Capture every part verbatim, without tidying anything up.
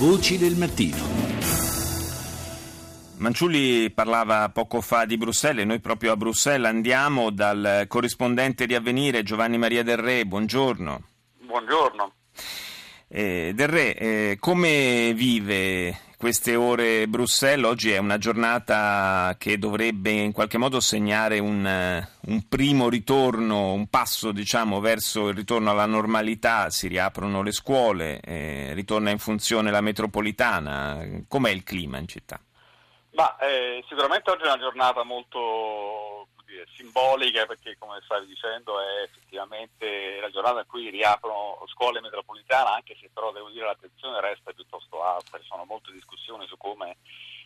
Voci del mattino. Manciulli parlava poco fa di Bruxelles e noi proprio a Bruxelles andiamo dal corrispondente di Avvenire Giovanni Maria Del Re. Buongiorno. Buongiorno. Eh, Del Re, eh, come vive queste ore Bruxelles? Oggi è una giornata che dovrebbe in qualche modo segnare un, un primo ritorno, un passo diciamo verso il ritorno alla normalità. Si riaprono le scuole, eh, ritorna in funzione la metropolitana. Com'è il clima in città? Ma, eh, sicuramente oggi è una giornata molto dire, simbolica, perché come stavi dicendo è effettivamente la giornata in cui riaprono scuole metropolitane, anche se però devo dire l'attenzione resta piuttosto alta. Ci sono molte discussioni su come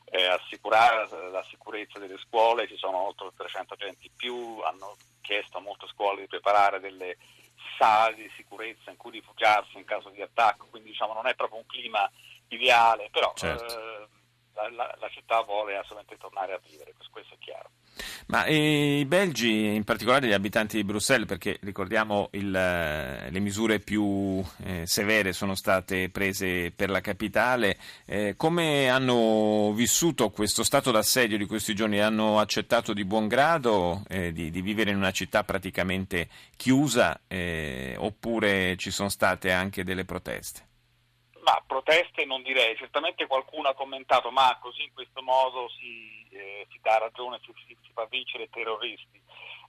eh, assicurare la, la sicurezza delle scuole. Ci sono oltre trecento agenti in più, hanno chiesto a molte scuole di preparare delle sale di sicurezza in cui rifugiarsi in caso di attacco, quindi diciamo non è proprio un clima ideale, però certo. eh, La, la, la città vuole assolutamente tornare a vivere, questo è chiaro. Ma eh, i belgi, in particolare gli abitanti di Bruxelles, perché ricordiamo il, le misure più eh, severe sono state prese per la capitale, eh, come hanno vissuto questo stato d'assedio di questi giorni? Hanno accettato di buon grado eh, di, di vivere in una città praticamente chiusa eh, oppure ci sono state anche delle proteste? Ma proteste non direi, certamente qualcuno ha commentato ma così in questo modo si, eh, si dà ragione, si, si fa vincere i terroristi.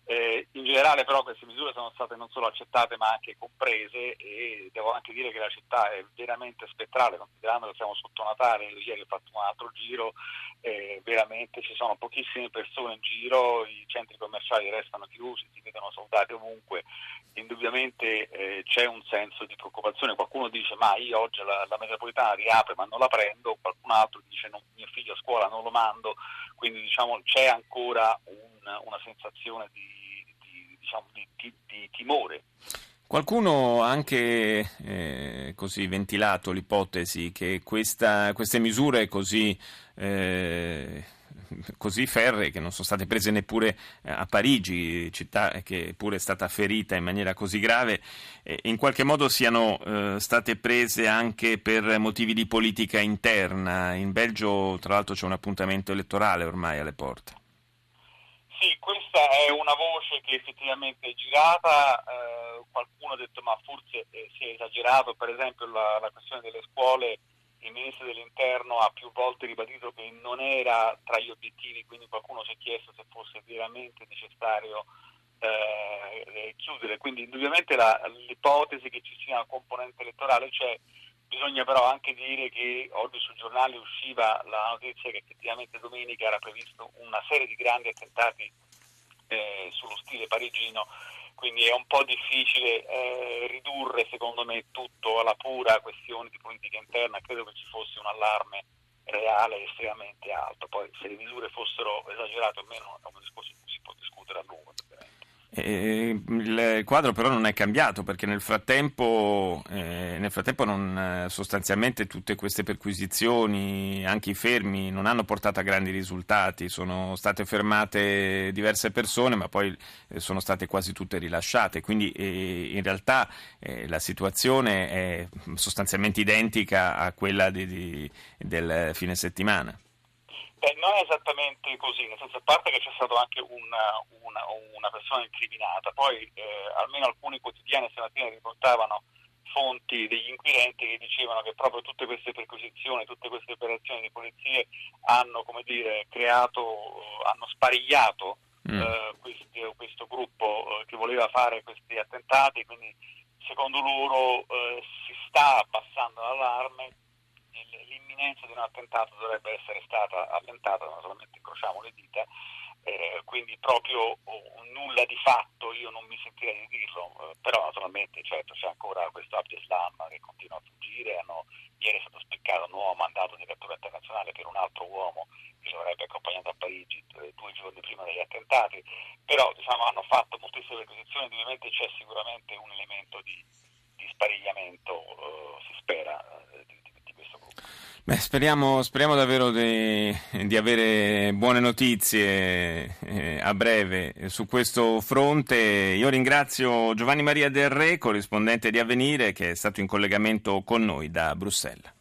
Eh, in generale però queste misure sono state non solo accettate ma anche comprese, e devo anche dire che la città è veramente spettrale, considerando che siamo sotto Natale. Ieri ho fatto un altro giro, eh, veramente ci sono pochissime persone in giro, i centri commerciali restano chiusi, si vedono soldati ovunque. Indubbiamente eh, c'è un senso di preoccupazione. Qualcuno dice ma io oggi la, la metropolitana riapre ma non la prendo, qualcun altro dice no, mio figlio a scuola non lo mando, quindi diciamo c'è ancora un, una sensazione di, di, diciamo, di, di, di timore. Qualcuno ha anche eh, così ventilato l'ipotesi che questa, queste misure così eh, così ferree, che non sono state prese neppure a Parigi, città che pure è stata ferita in maniera così grave, in qualche modo siano eh, state prese anche per motivi di politica interna. In Belgio tra l'altro c'è un appuntamento elettorale ormai alle porte. Sì, questa è una voce che effettivamente è girata, eh, qualcuno ha detto ma forse eh, si è esagerato. Per esempio la, la questione delle scuole, il ministro dell'interno ha più volte ribadito che non era tra gli obiettivi, quindi qualcuno si è chiesto se fosse veramente necessario eh, chiudere. Quindi indubbiamente la, l'ipotesi che ci sia una componente elettorale c'è. Bisogna però anche dire che oggi sui giornali usciva la notizia che effettivamente domenica era previsto una serie di grandi attentati eh, sullo stile parigino, quindi è un po' difficile eh, ridurre secondo me tutto alla pura questione di politica interna. Credo che ci fosse un allarme reale estremamente alto, poi se le misure fossero esagerate o meno è un discorso che si può discutere a lungo. Eh, il quadro però non è cambiato, perché nel frattempo, eh, nel frattempo non, sostanzialmente tutte queste perquisizioni, anche i fermi, non hanno portato a grandi risultati. Sono state fermate diverse persone ma poi eh, sono state quasi tutte rilasciate, quindi eh, in realtà eh, la situazione è sostanzialmente identica a quella di, di, del fine settimana. Eh, non è esattamente così, nel senso, a parte che c'è stato anche una, una, una persona incriminata, poi eh, almeno alcuni quotidiani stamattina riportavano fonti degli inquirenti che dicevano che proprio tutte queste perquisizioni, tutte queste operazioni di polizia hanno, come dire, creato, hanno sparigliato mm. eh, questo, questo gruppo eh, che voleva fare questi attentati, quindi secondo loro eh, si sta abbassando l'allarme. L'imminenza di un attentato dovrebbe essere stata avventata, naturalmente incrociamo le dita, eh, quindi proprio nulla di fatto io non mi sentirei di dirlo, eh, però naturalmente certo c'è ancora questo Abdel Slam che continua a fuggire. Hanno, ieri è stato spiccato un nuovo mandato di cattura internazionale per un altro uomo che lo avrebbe accompagnato a Parigi due giorni prima degli attentati, però diciamo hanno fatto moltissime perquisizioni, ovviamente c'è sicuramente un elemento di, di sparigliamento, eh, si spera. Beh, speriamo, speriamo davvero di, di avere buone notizie eh, a breve su questo fronte. Io ringrazio Giovanni Maria Del Re, corrispondente di Avvenire, che è stato in collegamento con noi da Bruxelles.